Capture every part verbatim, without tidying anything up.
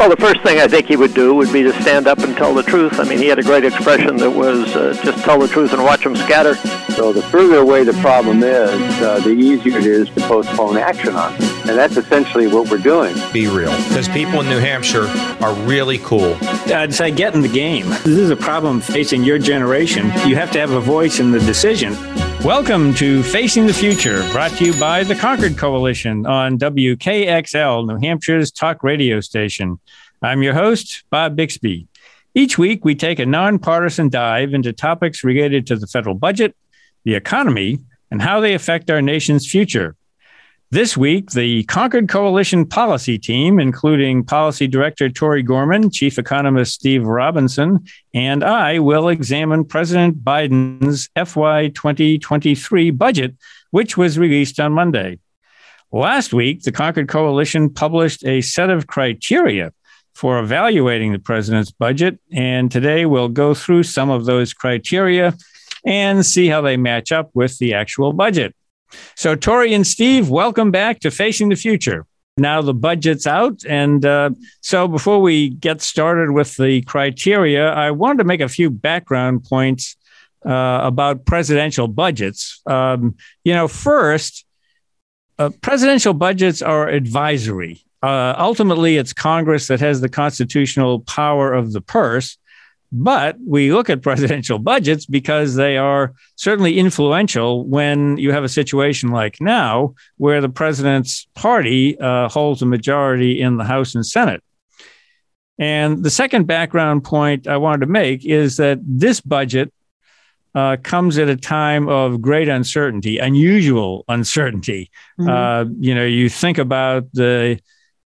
Well, the first thing I think he would do would be to stand up and tell the truth. I mean, he had a great expression that was uh, just tell the truth and watch them scatter. So the further away the problem is, uh, the easier it is to postpone action on it. And that's essentially what we're doing. Be real, because people in New Hampshire are really cool. I'd say get in the game. This is a problem facing your generation. You have to have a voice in the decision. Welcome to Facing the Future, brought to you by the Concord Coalition on W K X L, New Hampshire's talk radio station. I'm your host, Bob Bixby. Each week, we take a nonpartisan dive into topics related to the federal budget, the economy, and how they affect our nation's future. This week, the Concord Coalition policy team, including Policy Director Tori Gorman, Chief Economist Steve Robinson, and I will examine President Biden's F Y twenty twenty-three budget, which was released on Monday. Last week, the Concord Coalition published a set of criteria for evaluating the president's budget, and today we'll go through some of those criteria and see how they match up with the actual budget. So, Tori and Steve, welcome back to Facing the Future. Now the budget's out. And uh, so before we get started with the criteria, I wanted to make a few background points uh, about presidential budgets. Um, you know, first, uh, presidential budgets are advisory. Uh, ultimately, it's Congress that has the constitutional power of the purse. But we look at presidential budgets because they are certainly influential when you have a situation like now where the president's party uh, holds a majority in the House and Senate. And the second background point I wanted to make is that this budget uh, comes at a time of great uncertainty, unusual uncertainty. Mm-hmm. Uh, you know, you think about the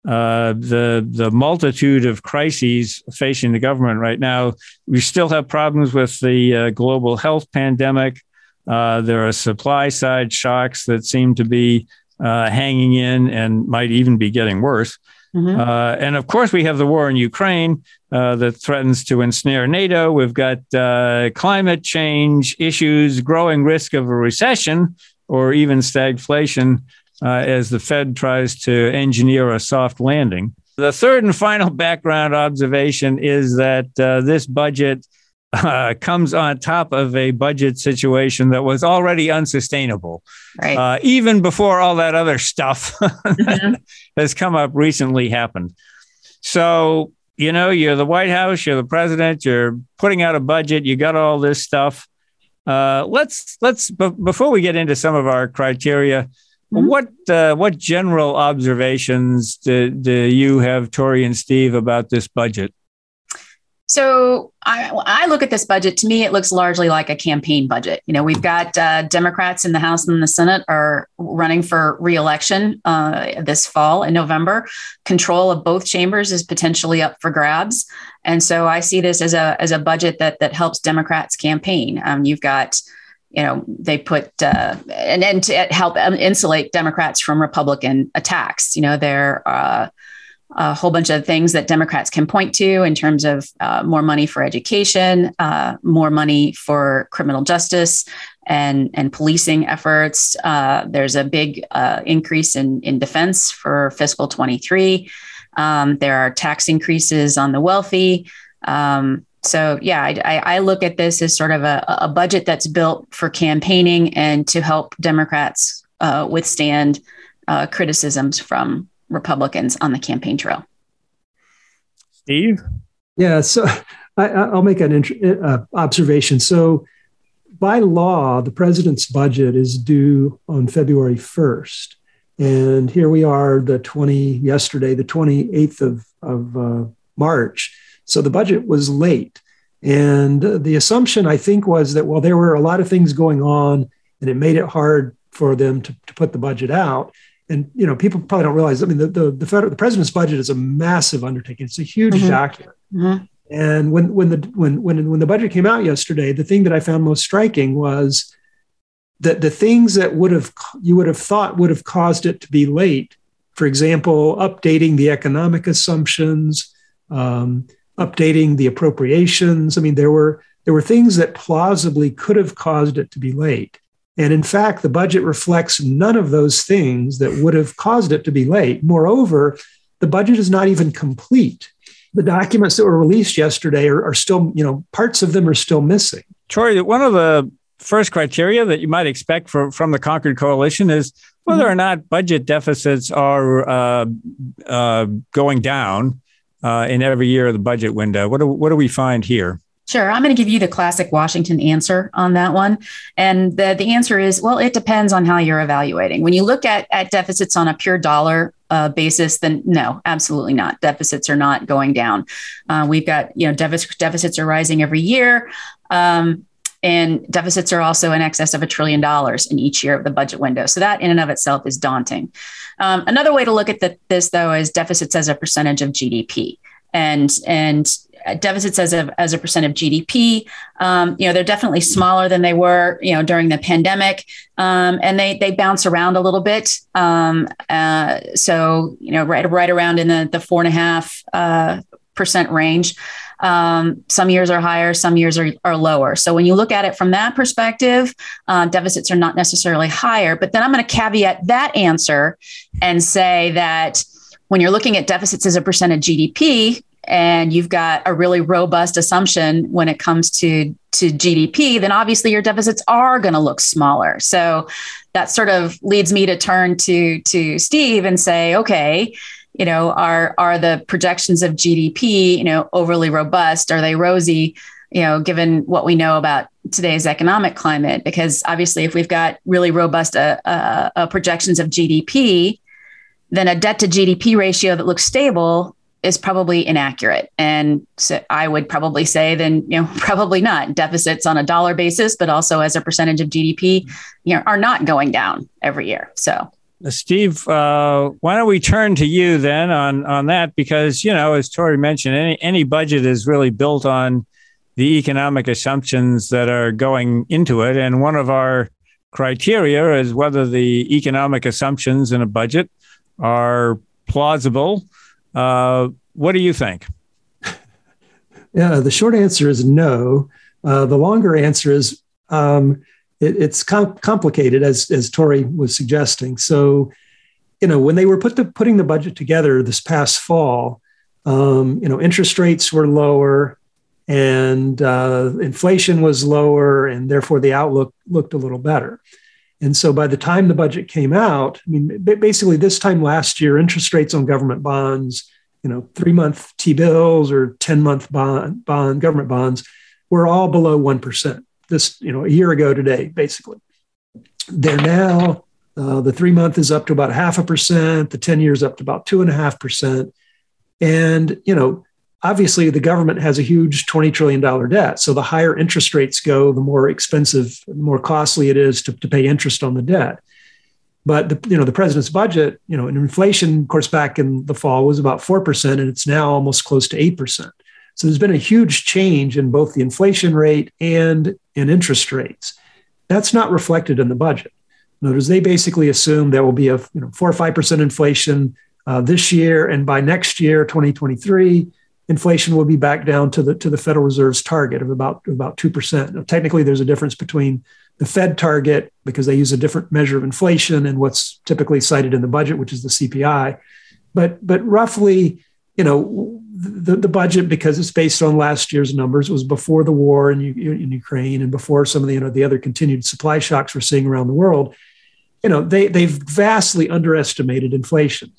Uh, the the multitude of crises facing the government right now. We still have problems with the uh, global health pandemic. Uh, there are supply side shocks that seem to be uh, hanging in and might even be getting worse. Mm-hmm. Uh, and of course, we have the war in Ukraine uh, that threatens to ensnare NATO. We've got uh, climate change issues, growing risk of a recession or even stagflation. Uh, as the Fed tries to engineer a soft landing. The third and final background observation is that uh, this budget uh, comes on top of a budget situation that was already unsustainable, right. uh, even before all that other stuff that has come up recently happened. So, you know, you're the White House, you're the president, you're putting out a budget, you got all this stuff. Uh, let's let's b- before we get into some of our criteria, What uh, what general observations do, do you have, Tori and Steve, about this budget? So I, I look at this budget. To me, it looks largely like a campaign budget. You know, we've got uh, Democrats in the House and the Senate are running for reelection uh, this fall in November. Control of both chambers is potentially up for grabs, and so I see this as a as a budget that that helps Democrats campaign. Um, you've got. You know, they put uh, an end to help insulate Democrats from Republican attacks. You know, there are uh, a whole bunch of things that Democrats can point to in terms of uh, more money for education, uh, more money for criminal justice and and policing efforts. Uh, there's a big uh, increase in, in defense for fiscal twenty-three. Um, there are tax increases on the wealthy. Um So, yeah, I, I look at this as sort of a, a budget that's built for campaigning and to help Democrats uh, withstand uh, criticisms from Republicans on the campaign trail. Steve? Yeah, so I, I'll make an int- uh, observation. So by law, the president's budget is due on February first. And here we are the twentieth, yesterday, the twenty-eighth of, of uh, March. So the budget was late. And the assumption, I think, was that, well, there were a lot of things going on and it made it hard for them to, to put the budget out. And, you know, people probably don't realize, I mean, the the, the, federal, the president's budget is a massive undertaking. It's a huge mm-hmm. document. Mm-hmm. And when when the when, when when the budget came out yesterday, the thing that I found most striking was that the things that would have you would have thought would have caused it to be late, for example, updating the economic assumptions, um, updating the appropriations. I mean, there were there were things that plausibly could have caused it to be late. And in fact, the budget reflects none of those things that would have caused it to be late. Moreover, the budget is not even complete. the documents that were released yesterday are, are still, you know, parts of them are still missing. Tori, one of the first criteria that you might expect for, from the Concord Coalition is whether or not budget deficits are uh, uh, going down uh, in every year of the budget window. What do, what do we find here? Sure. I'm going to give you the classic Washington answer on that one. And the, the answer is, well, it depends on how you're evaluating. When you look at, at deficits on a pure dollar uh, basis, then no, absolutely not. Deficits are not going down. Uh, we've got, you know, deficits, deficits are rising every year. Um, And deficits are also in excess of a trillion dollars in each year of the budget window. So that in and of itself is daunting. Um, another way to look at the, this, though, is deficits as a percentage of G D P. And and deficits as a, as a percent of G D P, um, you know, they're definitely smaller than they were, you know, during the pandemic. Um, and they they bounce around a little bit. Um, uh, so, you know, right, right around in the, the four and a half uh, percent range. Um, some years are higher, some years are, are lower. So when you look at it from that perspective, uh, deficits are not necessarily higher. But then I'm going to caveat that answer and say that when you're looking at deficits as a percent of G D P, and you've got a really robust assumption when it comes to, to G D P, then obviously your deficits are going to look smaller. So that sort of leads me to turn to, to Steve and say, okay, you know, are are the projections of G D P, you know, overly robust? Are they rosy, you know, given what we know about today's economic climate? Because obviously, if we've got really robust uh, uh, uh, projections of G D P, then a debt to G D P ratio that looks stable is probably inaccurate. And so I would probably say then, you know, probably not. Deficits on a dollar basis, but also as a percentage of G D P, you know, are not going down every year. So. Steve, uh, why don't we turn to you then on, on that? Because, you know, as Tori mentioned, any, any budget is really built on the economic assumptions that are going into it. And one of our criteria is whether the economic assumptions in a budget are plausible. Uh, what do you think? Yeah, the short answer is no. Uh, the longer answer is um it's com- complicated, as as Tori was suggesting. So, you know, when they were put the, putting the budget together this past fall, um, you know, interest rates were lower, and uh, inflation was lower, and therefore the outlook looked a little better. And so, by the time the budget came out, I mean, basically this time last year, interest rates on government bonds, you know, three-month T-bills or ten-month bond bond government bonds, were all below one percent. This, you know, a year ago today, basically. They're now, uh, the three month is up to about half a percent, the ten years up to about two and a half percent. And, you know, obviously the government has a huge twenty trillion dollars debt. So the higher interest rates go, the more expensive, the more costly it is to, to pay interest on the debt. But, the, you know, the president's budget, you know, and inflation, of course, back in the fall was about four percent, and it's now almost close to eight percent. So there's been a huge change in both the inflation rate and in interest rates. That's not reflected in the budget. In other words, they basically assume there will be a you know, four or five percent inflation uh, this year, and by next year, twenty twenty-three, inflation will be back down to the to the Federal Reserve's target of about, about two percent. Now, technically, there's a difference between the Fed target, because they use a different measure of inflation, and what's typically cited in the budget, which is the C P I. But, but roughly, you know, The, the budget, because it's based on last year's numbers, was before the war in, in Ukraine and before some of the, you know, the other continued supply shocks we're seeing around the world. You know, they, they've vastly underestimated inflation.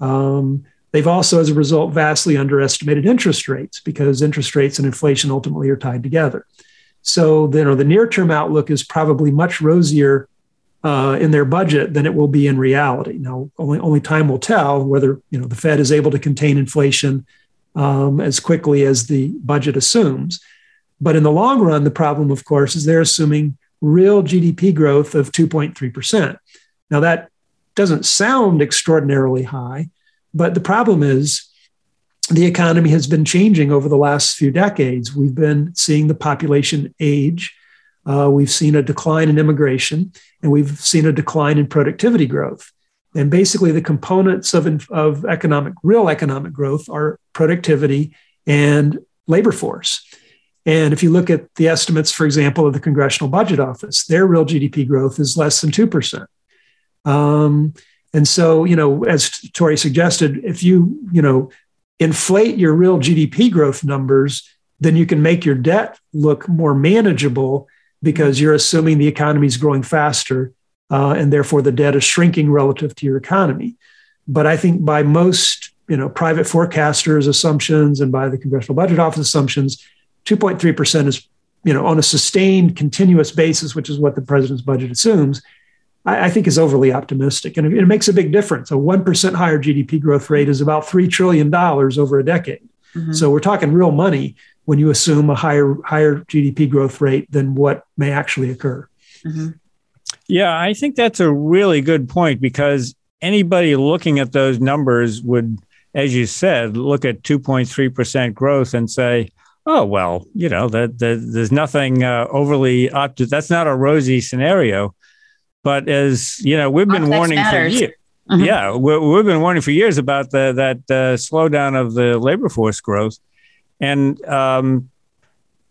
Um, they've also, as a result, vastly underestimated interest rates, because interest rates and inflation ultimately are tied together. So, you know, the near-term outlook is probably much rosier Uh, in their budget than it will be in reality. Now, only, only time will tell whether, you know, the Fed is able to contain inflation um, as quickly as the budget assumes. But in the long run, the problem, of course, is they're assuming real G D P growth of two point three percent. Now, that doesn't sound extraordinarily high, but the problem is the economy has been changing over the last few decades. We've been seeing the population age. Uh, we've seen a decline in immigration, and we've seen a decline in productivity growth. And basically, the components of, of economic, real economic growth are productivity and labor force. And if you look at the estimates, for example, of the Congressional Budget Office, their real G D P growth is less than two percent. Um, and so, you know, as Tori suggested, if you, you know, inflate your real G D P growth numbers, then you can make your debt look more manageable because you're assuming the economy is growing faster uh, and therefore the debt is shrinking relative to your economy. But I think by most, you know, private forecasters' assumptions and by the Congressional Budget Office assumptions, two point three percent is, you know, on a sustained continuous basis, which is what the president's budget assumes, I, I think is overly optimistic. And it, it makes a big difference. A one percent higher G D P growth rate is about three trillion dollars over a decade. Mm-hmm. So we're talking real money when you assume a higher higher G D P growth rate than what may actually occur. Mm-hmm. Yeah, I think that's a really good point, because anybody looking at those numbers would, as you said, look at two point three percent growth and say, oh, well, you know, that, that there's nothing uh, overly opt- that's not a rosy scenario. But as you know, we've been warning matters. for years. Mm-hmm. Yeah, we, we've been warning for years about the, that uh, slowdown of the labor force growth. And um,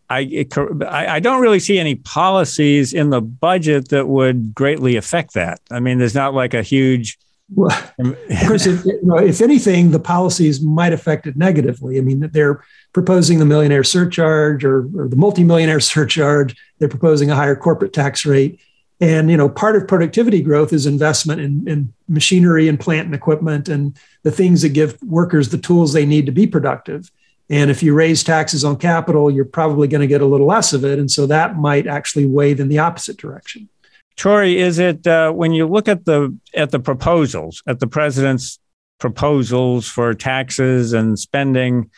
I, it, I don't really see any policies in the budget that would greatly affect that. I mean, there's not like a huge. Well, of course, if, you know, if anything, the policies might affect it negatively. I mean, they're proposing the millionaire surcharge or, or the multimillionaire surcharge. They're proposing a higher corporate tax rate. And, you know, part of productivity growth is investment in, in machinery and plant and equipment and the things that give workers the tools they need to be productive. And if you raise taxes on capital, you're probably going to get a little less of it. And so that might actually weigh in the opposite direction. Tori, is it uh, when you look at the at the proposals, at the president's proposals for taxes and spending,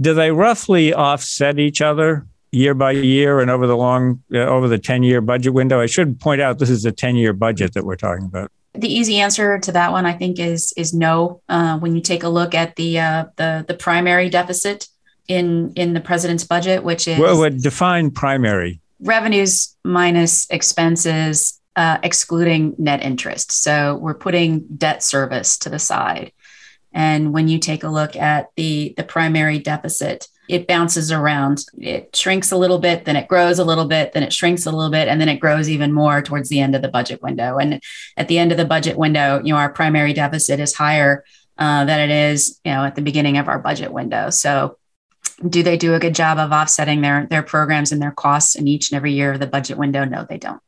do they roughly offset each other year by year and over the long uh, over the ten year budget window? I should point out this is a ten year budget that we're talking about. The easy answer to that one, I think, is is no. Uh, when you take a look at the uh, the the primary deficit in in the president's budget, which is well, would define primary revenues minus expenses, uh, excluding net interest. So we're putting debt service to the side, and when you take a look at the the primary deficit, it bounces around. It shrinks a little bit, then it grows a little bit, then it shrinks a little bit, and then it grows even more towards the end of the budget window. And at the end of the budget window, you know, our primary deficit is higher uh, than it is, you know, at the beginning of our budget window. So do they do a good job of offsetting their, their programs and their costs in each and every year of the budget window? No, they don't.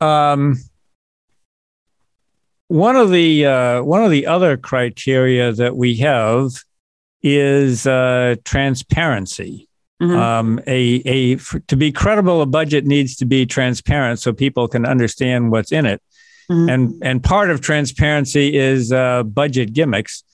Um, one of the uh, one of the other criteria that we have is uh, transparency. Mm-hmm. Um, a a for, to be credible, a budget needs to be transparent so people can understand what's in it. Mm-hmm. And and part of transparency is uh, budget gimmicks.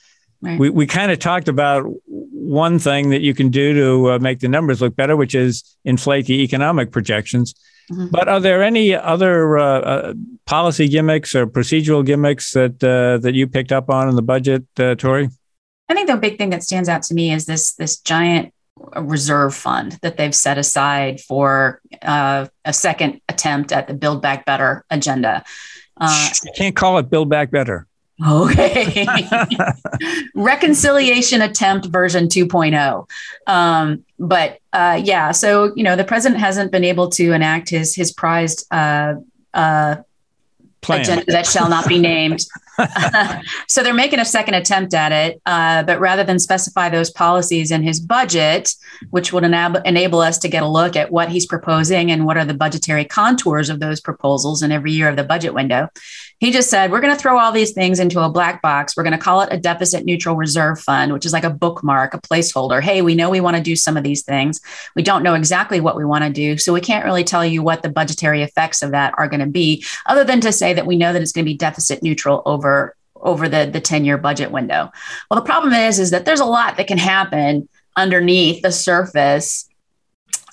Right. We we kind of talked about one thing that you can do to uh, make the numbers look better, which is inflate the economic projections. Mm-hmm. But are there any other uh, uh, policy gimmicks or procedural gimmicks that uh, that you picked up on in the budget, uh, Tori? I think the big thing that stands out to me is this this giant reserve fund that they've set aside for uh, a second attempt at the Build Back Better agenda. Uh, I can't call it Build Back Better. Okay. Reconciliation attempt version two point oh. Um, but uh, yeah, so, you know, the president hasn't been able to enact his his prized uh, uh, agenda that shall not be named. So they're making a second attempt at it. Uh, but rather than specify those policies in his budget, which would enab- enable us to get a look at what he's proposing and what are the budgetary contours of those proposals in every year of the budget window, he just said, we're going to throw all these things into a black box. We're going to call it a deficit neutral reserve fund, which is like a bookmark, a placeholder. Hey, we know we want to do some of these things. We don't know exactly what we want to do. So we can't really tell you what the budgetary effects of that are going to be, other than to say that we know that it's going to be deficit neutral over over the, the ten year budget window. Well, the problem is, is that there's a lot that can happen underneath the surface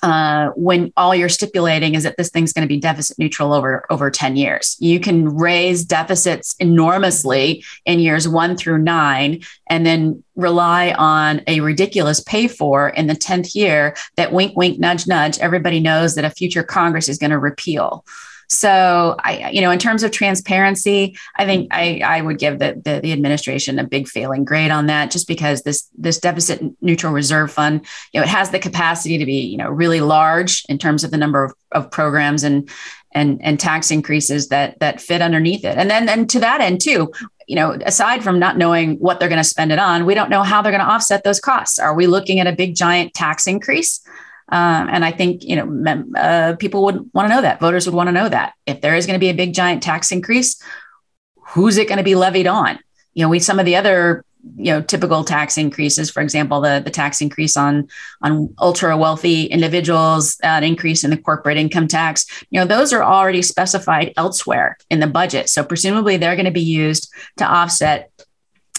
Uh, when all you're stipulating is that this thing's going to be deficit neutral over, over ten years. You can raise deficits enormously in years one through nine, and then rely on a ridiculous pay for in the tenth year that wink, wink, nudge, nudge, everybody knows that a future Congress is going to repeal. So, I, you know, in terms of transparency, I think I, I would give the, the the administration a big failing grade on that, just because this this deficit neutral reserve fund, you know, it has the capacity to be, you know, really large in terms of the number of, of programs and and and tax increases that that fit underneath it. And then and to that end, too, you know, aside from not knowing what they're going to spend it on, we don't know how they're going to offset those costs. Are we looking at a big, giant tax increase? Um, and I think, you know, uh, people would want to know that. Voters would want to know that. If there is going to be a big, giant tax increase, who's it going to be levied on? You know, we some of the other, you know, typical tax increases, for example, the, the tax increase on on ultra wealthy individuals, uh, an increase in the corporate income tax, you know, those are already specified elsewhere in the budget. So presumably they're going to be used to offset,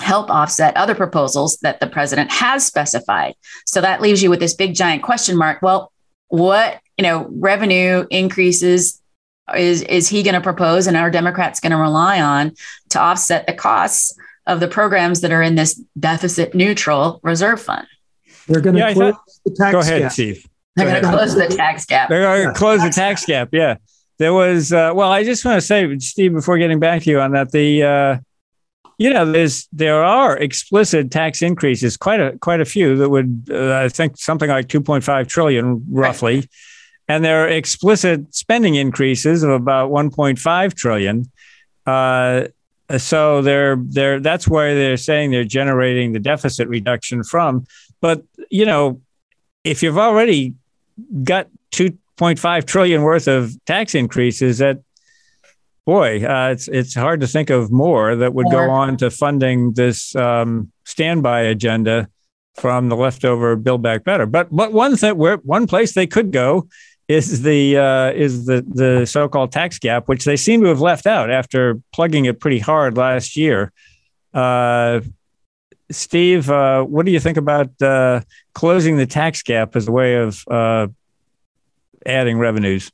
help offset other proposals that the president has specified. So that leaves you with this big, giant question mark. Well, what, you know, revenue increases is, is he going to propose and our Democrats going to rely on to offset the costs of the programs that are in this deficit neutral reserve fund? They're going to yeah, close thought, the tax go ahead, gap. Steve. They're going to close the tax gap. They're going to yeah. close the tax gap. Yeah. There was, uh, well, I just want to say, Steve, before getting back to you on that, the, uh, you know, there's, there are explicit tax increases, quite a, quite a few that would, uh, I think something like two point five trillion roughly. Right. And there are explicit spending increases of about one point five trillion. Uh, So they're they're that's where they're saying they're generating the deficit reduction from. But, you know, if you've already got two point five trillion worth of tax increases, that boy, uh, it's it's hard to think of more that would go on to funding this um, standby agenda from the leftover Build Back Better. But but one thing where one place they could go is the uh, is the the so-called tax gap, which they seem to have left out after plugging it pretty hard last year. Uh, Steve, uh, what do you think about uh, closing the tax gap as a way of uh, adding revenues?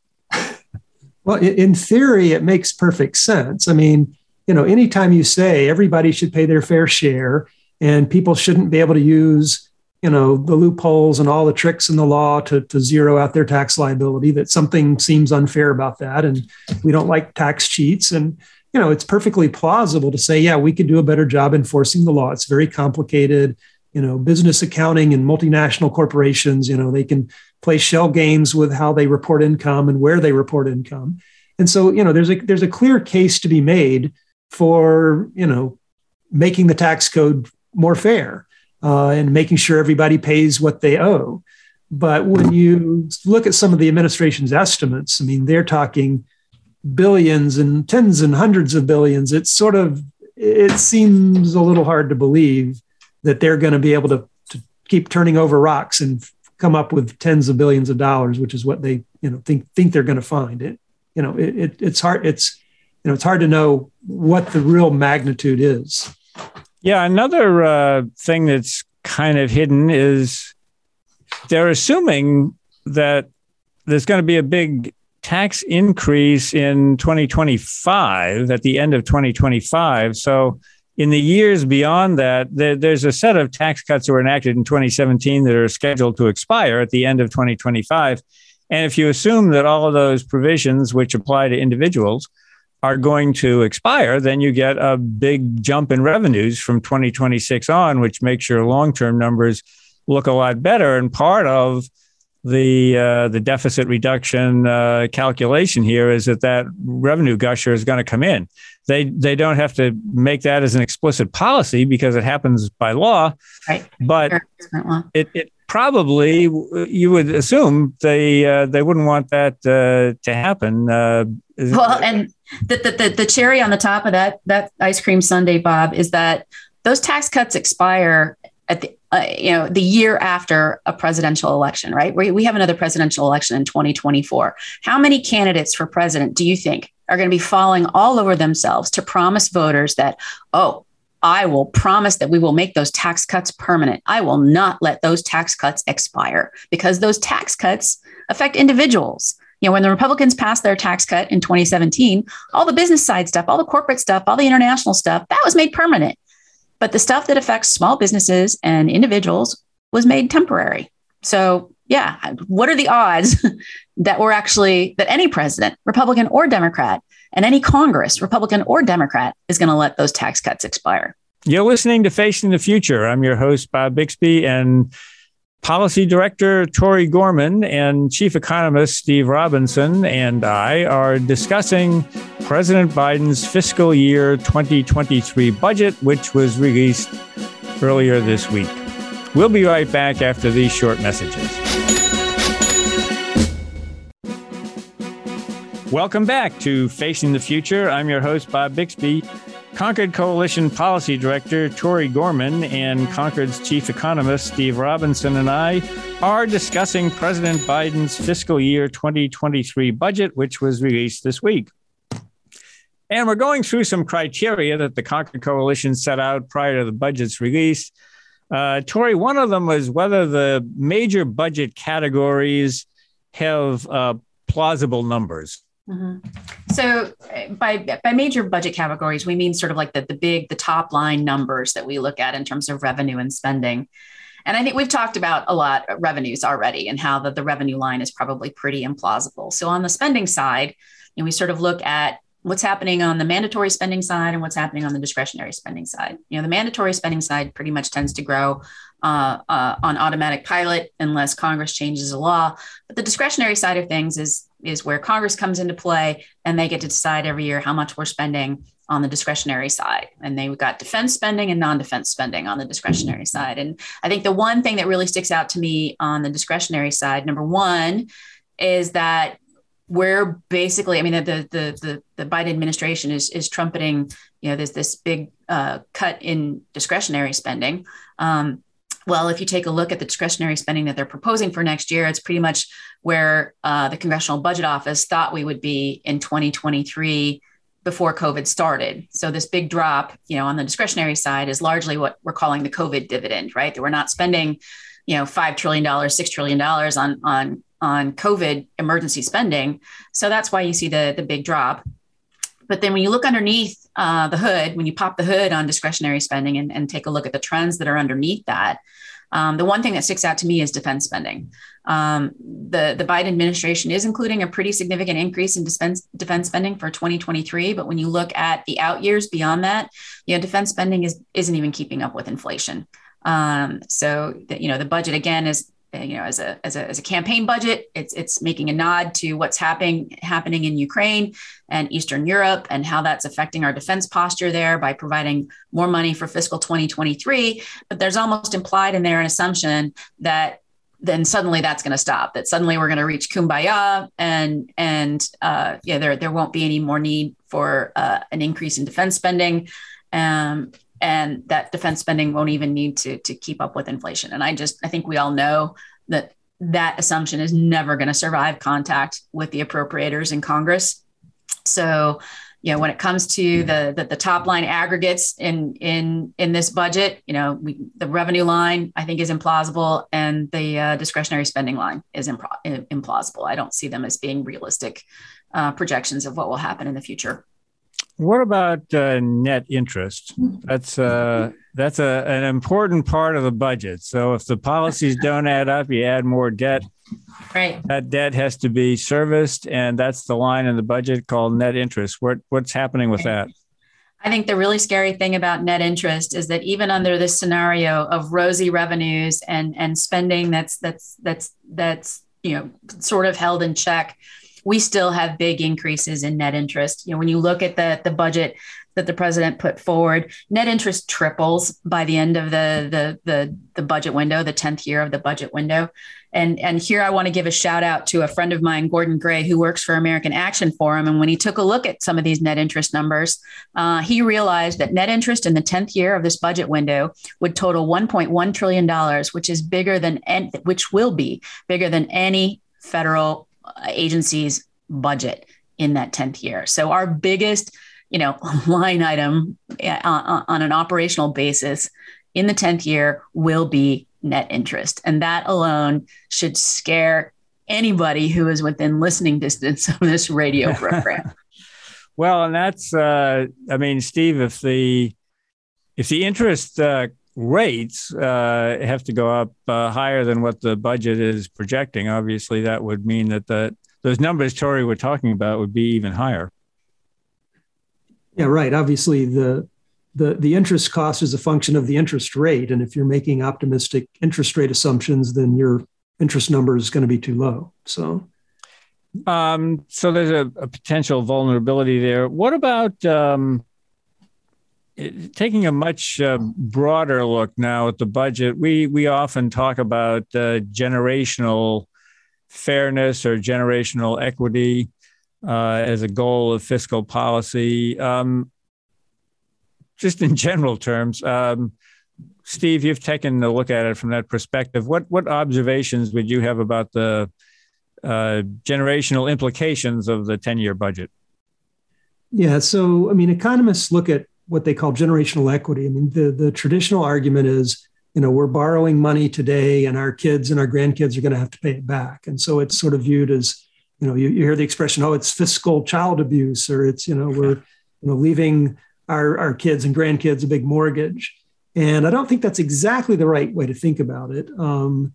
Well, in theory, it makes perfect sense. I mean, you know, anytime you say everybody should pay their fair share and people shouldn't be able to use, you know, the loopholes and all the tricks in the law to, to zero out their tax liability, that something seems unfair about that. And we don't like tax cheats. And, you know, it's perfectly plausible to say, yeah, we could do a better job enforcing the law. It's very complicated. You know, business accounting and multinational corporations, you know, they can play shell games with how they report income and where they report income. And so, you know, there's a, there's a clear case to be made for, you know, making the tax code more fair. Uh, and making sure everybody pays what they owe. But when you look at some of the administration's estimates, I mean, they're talking billions and tens and hundreds of billions. It's sort of, it seems a little hard to believe that they're going to be able to, to keep turning over rocks and come up with tens of billions of dollars, which is what they, you know, think think they're going to find. It, you know, it, it it's hard. It's, you know, it's hard to know what the real magnitude is. Yeah, another uh, thing that's kind of hidden is they're assuming that there's going to be a big tax increase in twenty twenty-five, at the end of twenty twenty-five. So in the years beyond that, there, there's a set of tax cuts that were enacted in twenty seventeen that are scheduled to expire at the end of twenty twenty-five. And if you assume that all of those provisions which apply to individuals are going to expire, then you get a big jump in revenues from twenty twenty-six on, which makes your long-term numbers look a lot better. And part of the uh, the deficit reduction uh, calculation here is that that revenue gusher is going to come in. They they don't have to make that as an explicit policy because it happens by law, right? But sure. it, it probably, you would assume they uh, they wouldn't want that uh, to happen. Uh, well, and the, the the cherry on the top of that that ice cream sundae, Bob, is that those tax cuts expire at the uh, you know the year after a presidential election, right? We we have another presidential election in twenty twenty-four. How many candidates for president do you think are going to be falling all over themselves to promise voters that, oh, I will promise that we will make those tax cuts permanent. I will not let those tax cuts expire, because those tax cuts affect individuals. You know, when the Republicans passed their tax cut in twenty seventeen, all the business side stuff, all the corporate stuff, all the international stuff, that was made permanent. But the stuff that affects small businesses and individuals was made temporary. So, yeah, what are the odds that we're actually, that any president, Republican or Democrat, and any Congress, Republican or Democrat, is going to let those tax cuts expire? You're listening to Facing the Future. I'm your host, Bob Bixby, and Policy Director Tori Gorman and Chief Economist Steve Robinson and I are discussing President Biden's fiscal year twenty twenty-three budget, which was released earlier this week. We'll be right back after these short messages. Welcome back to Facing the Future. I'm your host, Bob Bixby. Concord Coalition Policy Director Tori Gorman and Concord's Chief Economist Steve Robinson and I are discussing President Biden's fiscal year twenty twenty-three budget, which was released this week. And we're going through some criteria that the Concord Coalition set out prior to the budget's release. Uh, Tori, one of them was whether the major budget categories have uh, plausible numbers. Mm-hmm. So by by major budget categories, we mean sort of like the, the big, the top line numbers that we look at in terms of revenue and spending. And I think we've talked about a lot of revenues already and how the, the revenue line is probably pretty implausible. So on the spending side, you know, we sort of look at what's happening on the mandatory spending side and what's happening on the discretionary spending side. You know, the mandatory spending side pretty much tends to grow uh, uh, on automatic pilot unless Congress changes a law. But the discretionary side of things is is where Congress comes into play, and they get to decide every year how much we're spending on the discretionary side. And they've got defense spending and non-defense spending on the discretionary side. And I think the one thing that really sticks out to me on the discretionary side, number one, is that we're basically, I mean, the the the the Biden administration is is trumpeting, you know, there's this big uh, cut in discretionary spending. Um, well, if you take a look at the discretionary spending that they're proposing for next year, it's pretty much where uh, the Congressional Budget Office thought we would be in twenty twenty-three before COVID started. So this big drop, you know, on the discretionary side is largely what we're calling the COVID dividend, right? That we're not spending, you know, five trillion dollars, six trillion dollars on on. on COVID emergency spending. So that's why you see the, the big drop. But then when you look underneath uh, the hood, when you pop the hood on discretionary spending and, and take a look at the trends that are underneath that, um, the one thing that sticks out to me is defense spending. Um, the, the Biden administration is including a pretty significant increase in defense, defense spending for twenty twenty-three. But when you look at the out years beyond that, you know, defense spending is, isn't even keeping up with inflation. Um, so, the, you know, the budget, again, is you know, as a, as a, as a campaign budget, it's, it's making a nod to what's happening, happening in Ukraine and Eastern Europe and how that's affecting our defense posture there by providing more money for fiscal twenty twenty-three. But there's almost implied in there an assumption that then suddenly that's going to stop, that suddenly we're going to reach kumbaya and, and, uh, yeah, there, there won't be any more need for uh, an increase in defense spending. Um, And that defense spending won't even need to, to keep up with inflation. And I just, I think we all know that that assumption is never going to survive contact with the appropriators in Congress. So, you know, when it comes to the, the, the top line aggregates in, in, in this budget, you know, we, the revenue line, I think, is implausible, and the uh, discretionary spending line is impro- implausible. I don't see them as being realistic uh, projections of what will happen in the future. What about uh, net interest? That's uh, that's a, an important part of the budget. So if the policies don't add up, you add more debt. Right. That debt has to be serviced, and that's the line in the budget called net interest. What what's happening with that? I think the really scary thing about net interest is that even under this scenario of rosy revenues and and spending that's that's that's that's you know sort of held in check, we still have big increases in net interest. You know, when you look at the, the budget that the president put forward, net interest triples by the end of the, the, the, the budget window, the tenth year of the budget window. And, and here I want to give a shout out to a friend of mine, Gordon Gray, who works for American Action Forum. And when he took a look at some of these net interest numbers, uh, he realized that net interest in the tenth year of this budget window would total one point one trillion dollars, which is bigger than, en- which will be bigger than any federal agency's budget in that tenth year. So our biggest, you know, line item on, on an operational basis in the tenth year will be net interest. And that alone should scare anybody who is within listening distance of this radio program. Well, and that's, uh, I mean, Steve, if the, if the interest uh, rates uh, have to go up uh, higher than what the budget is projecting, obviously that would mean that the, those numbers Tori were talking about would be even higher. Yeah, right. Obviously, the the, the interest cost is a function of the interest rate. And if you're making optimistic interest rate assumptions, then your interest number is going to be too low. So um, so there's a, a potential vulnerability there. What about um, it, taking a much uh, broader look now at the budget? We, we often talk about uh, generational fairness or generational equity uh, as a goal of fiscal policy. Um, just in general terms, um, Steve, you've taken a look at it from that perspective. What what observations would you have about the uh, generational implications of the ten-year budget? Yeah, so, I mean, economists look at what they call generational equity. I mean, the, the traditional argument is, you know, we're borrowing money today and our kids and our grandkids are going to have to pay it back. And so it's sort of viewed as, you know, you, you hear the expression, oh, it's fiscal child abuse, or it's, you know, we're you know, leaving our, our kids and grandkids a big mortgage. And I don't think that's exactly the right way to think about it. Um,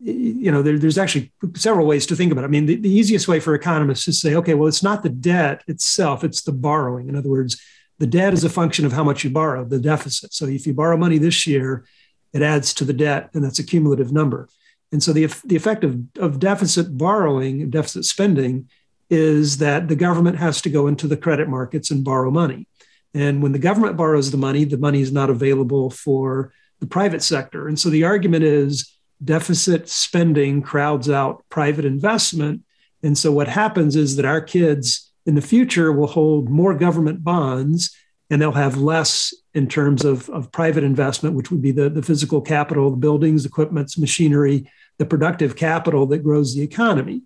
you know, there, there's actually several ways to think about it. I mean, the, the easiest way for economists is to say, okay, well, it's not the debt itself, it's the borrowing. In other words, the debt is a function of how much you borrow, the deficit. So if you borrow money this year, it adds to the debt, and that's a cumulative number. And so the, the effect of, of deficit borrowing, deficit spending, is that the government has to go into the credit markets and borrow money. And when the government borrows the money, the money is not available for the private sector. And so the argument is deficit spending crowds out private investment. And so what happens is that our kids in the future will hold more government bonds, and they'll have less in terms of, of private investment, which would be the, the physical capital, the buildings, equipments, machinery, the productive capital that grows the economy.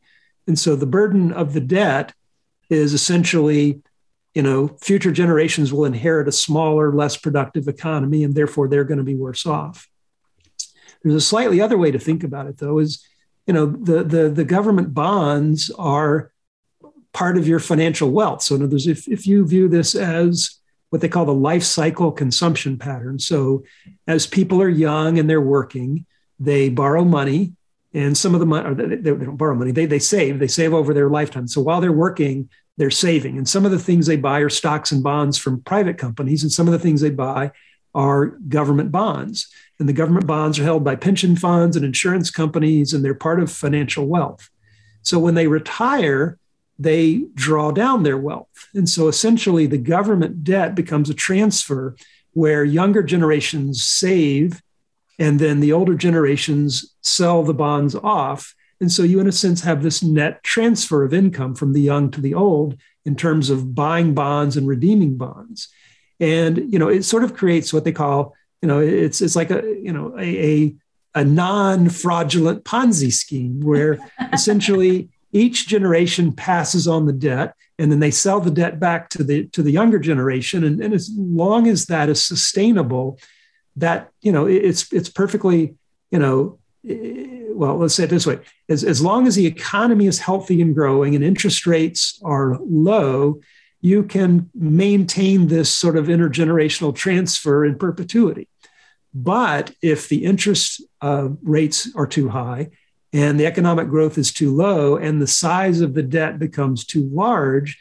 And so the burden of the debt is essentially, you know, future generations will inherit a smaller, less productive economy, and therefore they're going to be worse off. There's a slightly other way to think about it, though, is, you know, the, the, the government bonds are part of your financial wealth. So in other words, if, if you view this as what they call the life cycle consumption pattern. So as people are young and they're working, they borrow money, and some of the money, they, they don't borrow money, they, they save, they save over their lifetime. So while they're working, they're saving. And some of the things they buy are stocks and bonds from private companies. And some of the things they buy are government bonds. And the government bonds are held by pension funds and insurance companies, and they're part of financial wealth. So when they retire, they draw down their wealth. And so essentially the government debt becomes a transfer where younger generations save and then the older generations sell the bonds off. And so you, in a sense, have this net transfer of income from the young to the old in terms of buying bonds and redeeming bonds. And, you know, it sort of creates what they call, you know, it's it's like a, you know, a, a, a non-fraudulent Ponzi scheme where essentially each generation passes on the debt, and then they sell the debt back to the to the younger generation. And, and as long as that is sustainable, that, you know, it's it's perfectly, you know, well, let's say it this way. As, as long as the economy is healthy and growing and interest rates are low, you can maintain this sort of intergenerational transfer in perpetuity. But if the interest uh, rates are too high, and the economic growth is too low, and the size of the debt becomes too large,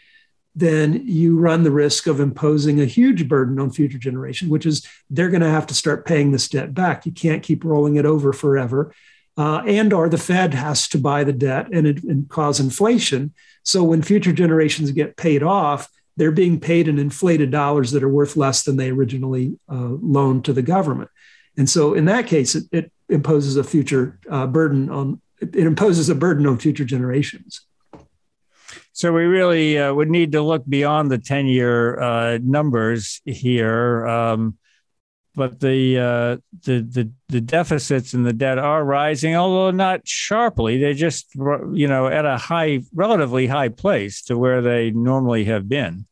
then you run the risk of imposing a huge burden on future generations, which is they're going to have to start paying this debt back. You can't keep rolling it over forever. Uh, and or the Fed has to buy the debt and, it, and cause inflation. So when future generations get paid off, they're being paid in inflated dollars that are worth less than they originally uh, loaned to the government. And so in that case, it, it imposes a future uh, burden on, it imposes a burden on future generations. So we really uh, would need to look beyond the ten-year uh, numbers here. Um, but the, uh, the the the deficits and the debt are rising, although not sharply. They're just, you know, at a high, relatively high place to where they normally have been.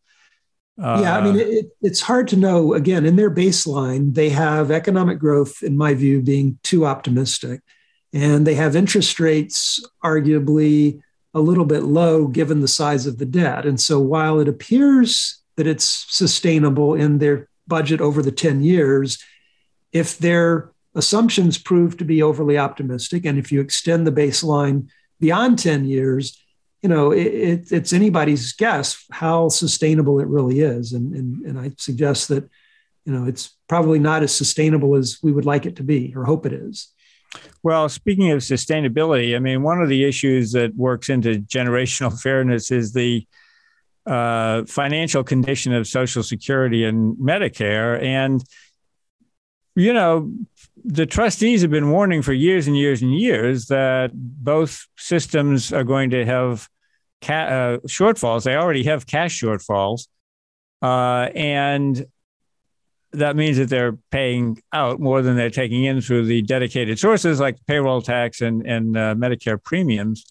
Uh, yeah, I mean, it, it's hard to know. Again, in their baseline, they have economic growth, in my view, being too optimistic. And they have interest rates arguably a little bit low given the size of the debt. And so while it appears that it's sustainable in their budget over the ten years, if their assumptions prove to be overly optimistic, and if you extend the baseline beyond ten years, you know, it, it, it's anybody's guess how sustainable it really is. And, and, and I suggest that, you know, it's probably not as sustainable as we would like it to be or hope it is. Well, speaking of sustainability, I mean, one of the issues that works into generational fairness is the uh, financial condition of Social Security and Medicare. And, you know, the trustees have been warning for years and years and years that both systems are going to have ca- uh, shortfalls. They already have cash shortfalls. Uh, and that means that they're paying out more than they're taking in through the dedicated sources like payroll tax and, and uh, Medicare premiums.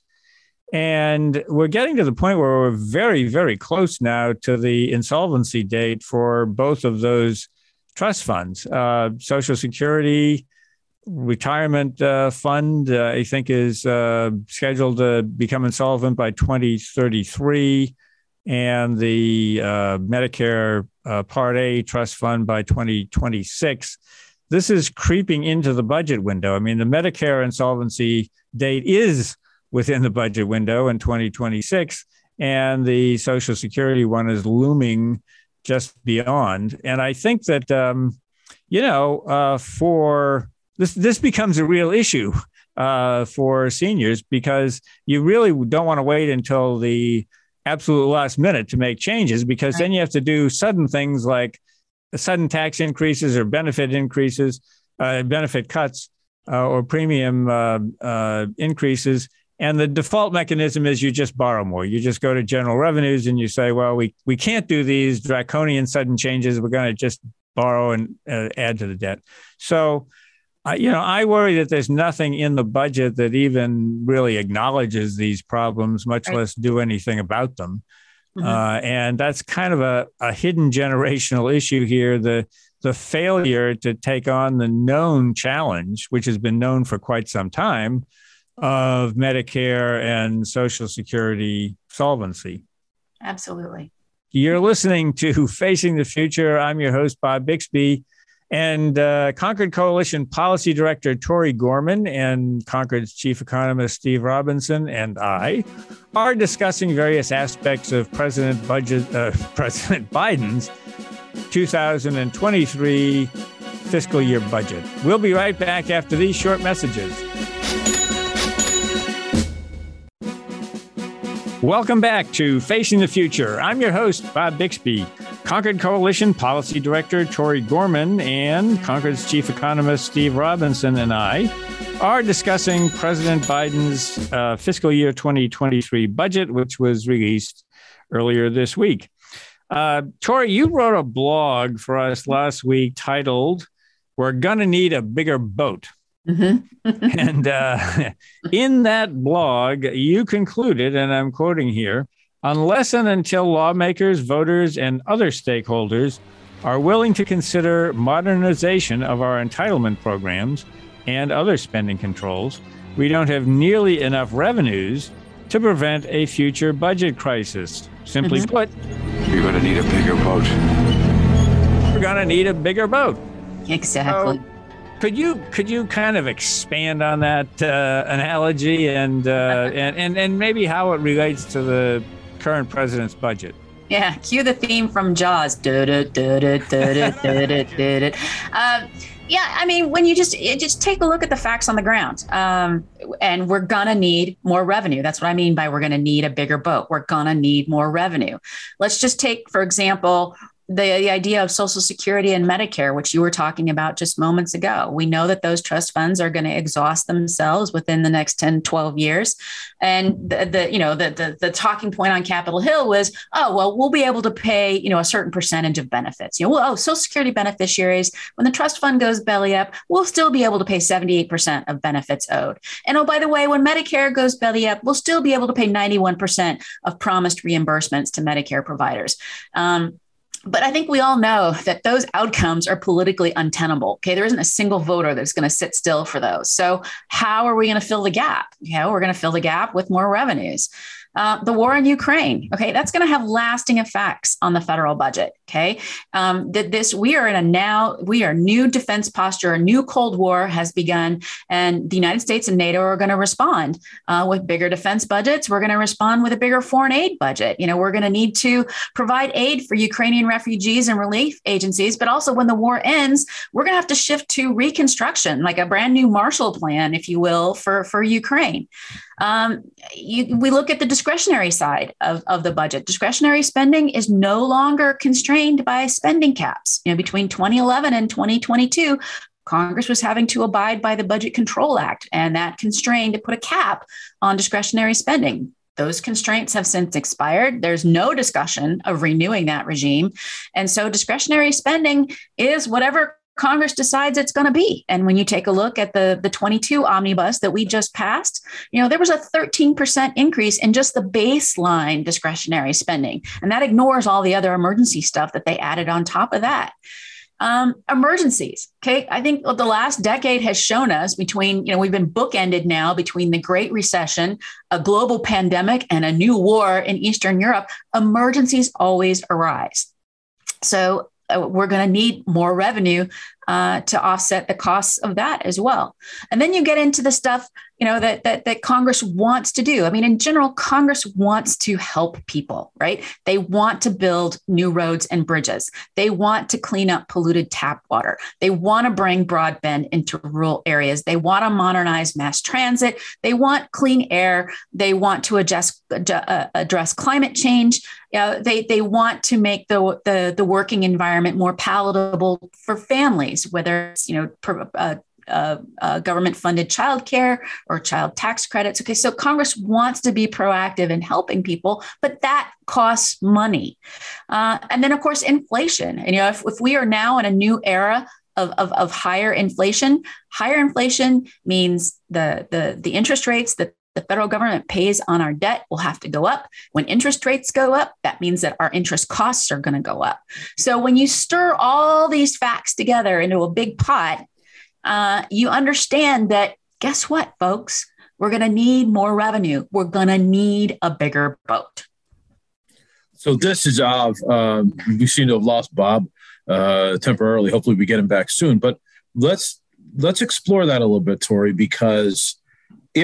And we're getting to the point where we're very, very close now to the insolvency date for both of those trust funds. Uh, Social Security Retirement uh, Fund, uh, I think, is uh, scheduled to become insolvent by twenty thirty-three. And the uh, Medicare uh, Part A trust fund by twenty twenty-six. This is creeping into the budget window. I mean, the Medicare insolvency date is within the budget window in twenty twenty-six, and the Social Security one is looming just beyond. And I think that, um, you know, uh, for this, this becomes a real issue uh, for seniors, because you really don't want to wait until the absolute last minute to make changes, because then you have to do sudden things like sudden tax increases or benefit increases, uh, benefit cuts uh, or premium uh, uh, increases. And the default mechanism is you just borrow more. You just go to general revenues and you say, well, we, we can't do these draconian sudden changes. We're going to just borrow and uh, add to the debt. So, uh, you know, I worry that there's nothing in the budget that even really acknowledges these problems, much less do anything about them. Mm-hmm. Uh, and that's kind of a, a hidden generational issue here. The the failure to take on the known challenge, which has been known for quite some time, of Medicare and Social Security solvency. Absolutely. You're listening to Facing the Future. I'm your host, Bob Bixby. And uh, Concord Coalition Policy Director Tori Gorman and Concord's Chief Economist Steve Robinson and I are discussing various aspects of President budget, uh, President Biden's twenty twenty-three fiscal year budget. We'll be right back after these short messages. Welcome back to Facing the Future. I'm your host, Bob Bixby. Concord Coalition Policy Director Tori Gorman and Concord's Chief Economist Steve Robinson and I are discussing President Biden's uh, fiscal year twenty twenty-three budget, which was released earlier this week. Uh, Tori, you wrote a blog for us last week titled, "We're Gonna Need a Bigger Boat." Mm-hmm. And uh, in that blog, you concluded, and I'm quoting here, "Unless and until lawmakers, voters, and other stakeholders are willing to consider modernization of our entitlement programs and other spending controls, we don't have nearly enough revenues to prevent a future budget crisis." Simply mm-hmm. put, you're going to need a bigger boat. We're going to need a bigger boat. Exactly. So, Could you could you kind of expand on that uh, analogy and, uh, and and and maybe how it relates to the current president's budget? Yeah, cue the theme from Jaws. Do, do, do, do, do, do, do, do. Uh, yeah, I mean, when you just it, just take a look at the facts on the ground, um, and we're gonna need more revenue. That's what I mean by we're gonna need a bigger boat. We're gonna need more revenue. Let's just take, for example, The, the idea of Social Security and Medicare, which you were talking about just moments ago. We know that those trust funds are going to exhaust themselves within the next ten, twelve years. And the, the you know, the, the the talking point on Capitol Hill was, oh, well, we'll be able to pay, you know, a certain percentage of benefits. You know, well, oh, Social Security beneficiaries, when the trust fund goes belly up, we'll still be able to pay seventy-eight percent of benefits owed. And oh, by the way, when Medicare goes belly up, we'll still be able to pay ninety-one percent of promised reimbursements to Medicare providers. Um, But I think we all know that those outcomes are politically untenable. Okay, there isn't a single voter that's going to sit still for those. So how are we going to fill the gap? You know, we're going to fill the gap with more revenues. uh, the war in Ukraine. Okay, that's going to have lasting effects on the federal budget. Okay, um, that this we are in a now we are new defense posture. A new Cold War has begun, and the United States and NATO are going to respond uh, with bigger defense budgets. We're going to respond with a bigger foreign aid budget. You know, we're going to need to provide aid for Ukrainian refugees and relief agencies, but also when the war ends, we're going to have to shift to reconstruction, like a brand new Marshall Plan, if you will, for for Ukraine. Um, you, we look at the discretionary side of, of the budget. Discretionary spending is no longer constrained by spending caps. You know, between twenty eleven and twenty twenty-two, Congress was having to abide by the Budget Control Act, and that constrained to put a cap on discretionary spending. Those constraints have since expired. There's no discussion of renewing that regime. And so discretionary spending is whatever Congress decides it's going to be. And when you take a look at the, the twenty-two omnibus that we just passed, you know, there was a thirteen percent increase in just the baseline discretionary spending. And that ignores all the other emergency stuff that they added on top of that. Um, emergencies. Okay. I think what the last decade has shown us between, you know, we've been bookended now between the Great Recession, a global pandemic, and a new war in Eastern Europe. Emergencies always arise. So we're going to need more revenue uh, to offset the costs of that as well. And then you get into the stuff, you know, that, that that Congress wants to do. I mean, in general, Congress wants to help people, right? They want to build new roads and bridges. They want to clean up polluted tap water. They want to bring broadband into rural areas. They want to modernize mass transit. They want clean air. They want to adjust, uh, address climate change. You know, they they want to make the, the the working environment more palatable for families, whether it's, you know, per, uh, Uh, uh, government-funded childcare or child tax credits. Okay, so Congress wants to be proactive in helping people, but that costs money. Uh, and then, of course, inflation. And you know, if, if we are now in a new era of, of, of higher inflation, higher inflation means the the the interest rates that the federal government pays on our debt will have to go up. When interest rates go up, that means that our interest costs are going to go up. So when you stir all these facts together into a big pot, Uh, you understand that, guess what, folks? We're going to need more revenue. We're going to need a bigger boat. So this is, uh, uh, we seem to have lost Bob uh, temporarily. Hopefully we get him back soon. But let's let's explore that a little bit, Tori, because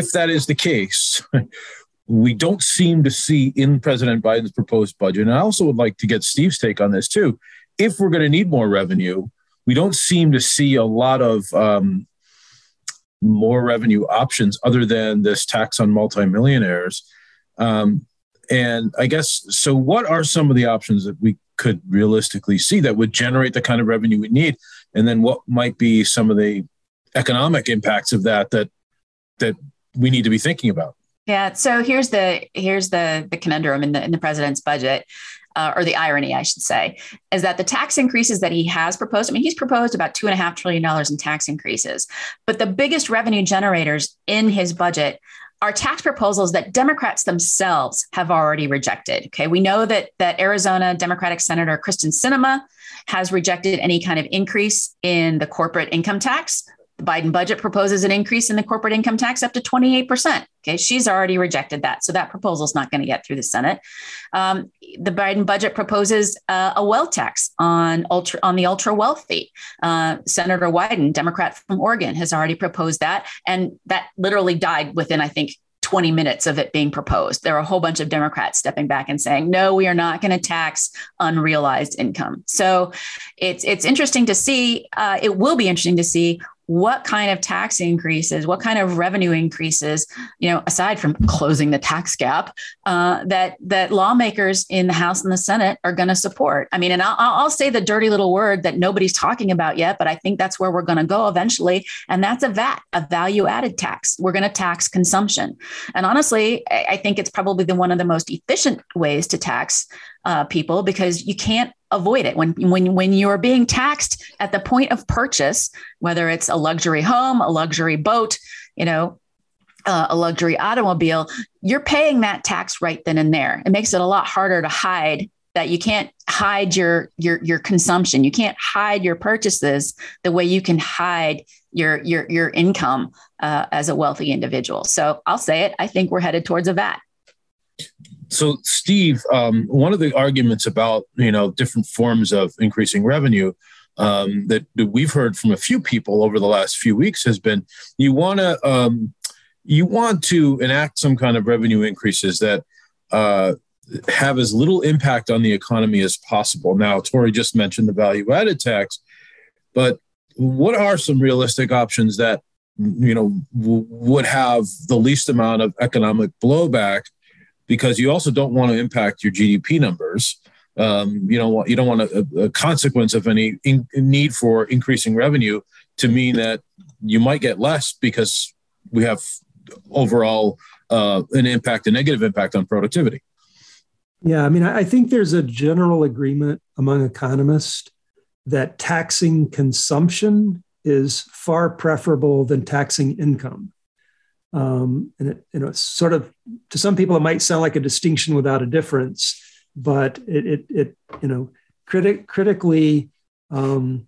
if that is the case, we don't seem to see in President Biden's proposed budget, and I also would like to get Steve's take on this too, if we're going to need more revenue, we don't seem to see a lot of um, more revenue options other than this tax on multimillionaires. Um, and I guess, so what are some of the options that we could realistically see that would generate the kind of revenue we need? And then what might be some of the economic impacts of that that that we need to be thinking about? Yeah, so here's the here's the the conundrum in the in the president's budget. Uh, or the irony, I should say, is that the tax increases that he has proposed, I mean, he's proposed about two and a half trillion dollars in tax increases, but the biggest revenue generators in his budget are tax proposals that Democrats themselves have already rejected. Okay, we know that that Arizona Democratic Senator Kristen Sinema has rejected any kind of increase in the corporate income tax. The Biden budget proposes an increase in the corporate income tax up to twenty-eight percent. Okay, she's already rejected that. So that proposal is not going to get through the Senate. Um, the Biden budget proposes uh, a wealth tax on ultra on the ultra wealthy. Uh, Senator Wyden, Democrat from Oregon, has already proposed that. And that literally died within, I think, twenty minutes of it being proposed. There are a whole bunch of Democrats stepping back and saying, no, we are not going to tax unrealized income. So it's it's interesting to see. Uh, it will be interesting to see what kind of tax increases, what kind of revenue increases, you know, aside from closing the tax gap, uh, that that lawmakers in the House and the Senate are going to support. I mean, and I'll, I'll say the dirty little word that nobody's talking about yet, but I think that's where we're going to go eventually. And that's a V A T, a value added tax. We're going to tax consumption. And honestly, I, I think it's probably the one of the most efficient ways to tax uh, people, because you can't avoid it. When, when, when you're being taxed at the point of purchase, whether it's a luxury home, a luxury boat, you know, uh, a luxury automobile, you're paying that tax right then and there. It makes it a lot harder to hide that. You can't hide your, your, your consumption. You can't hide your purchases the way you can hide your, your, your income uh, as a wealthy individual. So I'll say it. I think we're headed towards a V A T. So, Steve, um, one of the arguments about, you know, different forms of increasing revenue um, that we've heard from a few people over the last few weeks has been you want to um, you want to enact some kind of revenue increases that uh, have as little impact on the economy as possible. Now, Tori just mentioned the value added tax, but what are some realistic options that, you know, w- would have the least amount of economic blowback? Because you also don't want to impact your G D P numbers. Um, you don't want you don't want a, a consequence of any in, need for increasing revenue to mean that you might get less because we have overall uh, an impact, a negative impact on productivity. Yeah, I mean, I think there's a general agreement among economists that taxing consumption is far preferable than taxing income. Um, and it, you know, it's sort of, to some people, it might sound like a distinction without a difference, but it, it, it you know, critic, critically, um,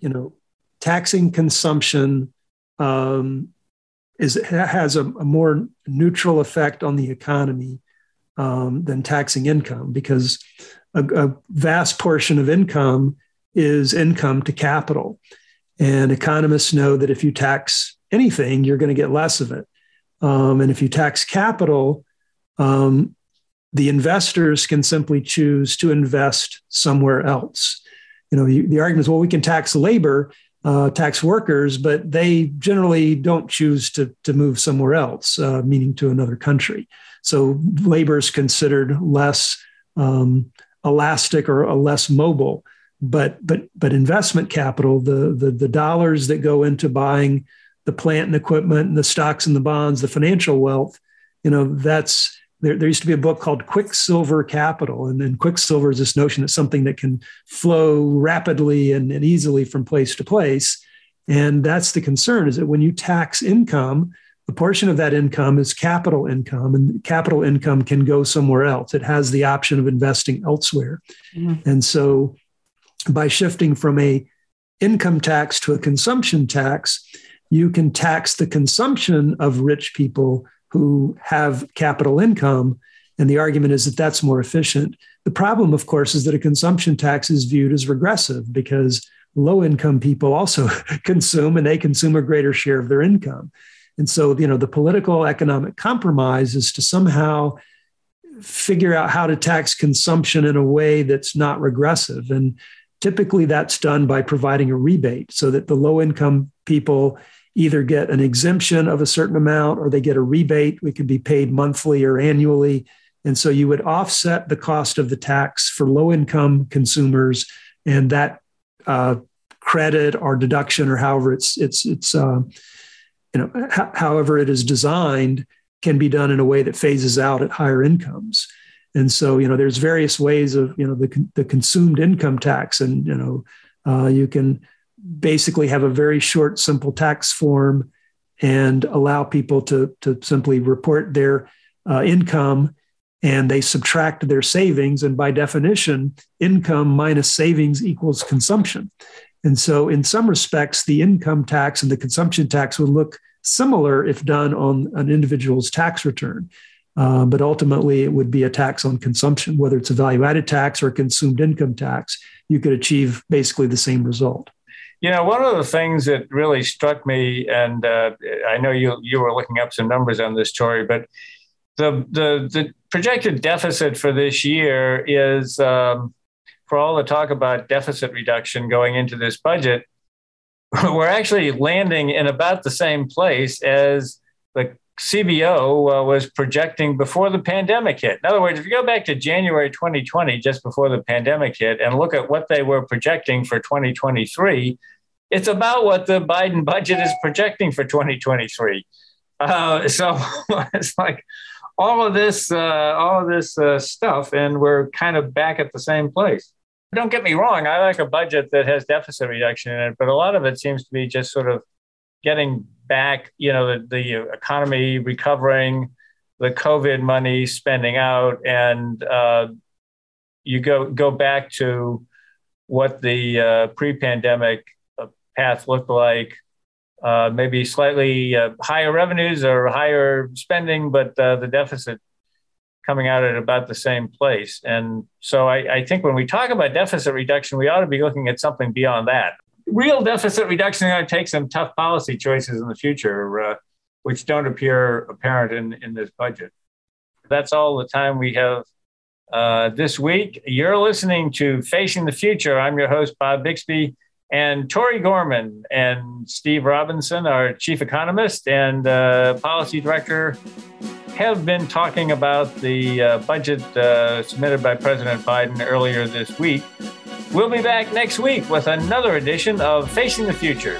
you know, taxing consumption um, is has a, a more neutral effect on the economy um, than taxing income, because a, a vast portion of income is income to capital, and economists know that if you tax anything, you're going to get less of it. Um, and if you tax capital, um, the investors can simply choose to invest somewhere else. You know, you, the argument is, well, we can tax labor, uh, tax workers, but they generally don't choose to, to move somewhere else, uh, meaning to another country. So labor is considered less um, elastic or less mobile. But but but investment capital, the the, the dollars that go into buying the plant and equipment and the stocks and the bonds, the financial wealth, you know, that's there. There used to be a book called Quicksilver Capital. And then Quicksilver is this notion that something that can flow rapidly and, and easily from place to place. And that's the concern, is that when you tax income, a portion of that income is capital income, and capital income can go somewhere else. It has the option of investing elsewhere. Mm-hmm. And so by shifting from a income tax to a consumption tax, you can tax the consumption of rich people who have capital income. And the argument is that that's more efficient. The problem, of course, is that a consumption tax is viewed as regressive, because low-income people also consume, and they consume a greater share of their income. And so, you know, the political economic compromise is to somehow figure out how to tax consumption in a way that's not regressive. And typically that's done by providing a rebate so that the low-income people either get an exemption of a certain amount, or they get a rebate. We could be paid monthly or annually. And so you would offset the cost of the tax for low-income consumers, and that uh, credit or deduction, or however it's it's it's uh, you know h- however it is designed, can be done in a way that phases out at higher incomes. And so you know there's various ways of you know the the consumed income tax, and you know uh, you can basically have a very short, simple tax form and allow people to, to simply report their uh, income, and they subtract their savings. And by definition, income minus savings equals consumption. And so in some respects, the income tax and the consumption tax would look similar if done on an individual's tax return. Uh, but ultimately, it would be a tax on consumption, whether it's a value-added tax or a consumed income tax. You could achieve basically the same result. You know, one of the things that really struck me, and uh, I know you you were looking up some numbers on this, Tori, but the the, the projected deficit for this year is, um, for all the talk about deficit reduction going into this budget, we're actually landing in about the same place as the C B O uh, was projecting before the pandemic hit. In other words, if you go back to January twenty twenty, just before the pandemic hit, and look at what they were projecting for twenty twenty-three, it's about what the Biden budget is projecting for twenty twenty-three. Uh, so it's like all of this, uh, all of this uh, stuff, and we're kind of back at the same place. But don't get me wrong, I like a budget that has deficit reduction in it, but a lot of it seems to be just sort of getting back, you know, the, the economy recovering, the COVID money spending out, and uh, you go go back to what the uh, pre-pandemic path looked like. Uh, maybe slightly uh, higher revenues or higher spending, but uh, the deficit coming out at about the same place. And so I, I think when we talk about deficit reduction, we ought to be looking at something beyond that. Real deficit reduction is going to take some tough policy choices in the future, uh, which don't appear apparent in, in this budget. That's all the time we have uh, this week. You're listening to Facing the Future. I'm your host, Bob Bixby, and Tori Gorman and Steve Robinson, our chief economist and uh, policy director, have been talking about the uh, budget uh, submitted by President Biden earlier this week. We'll be back next week with another edition of Facing the Future.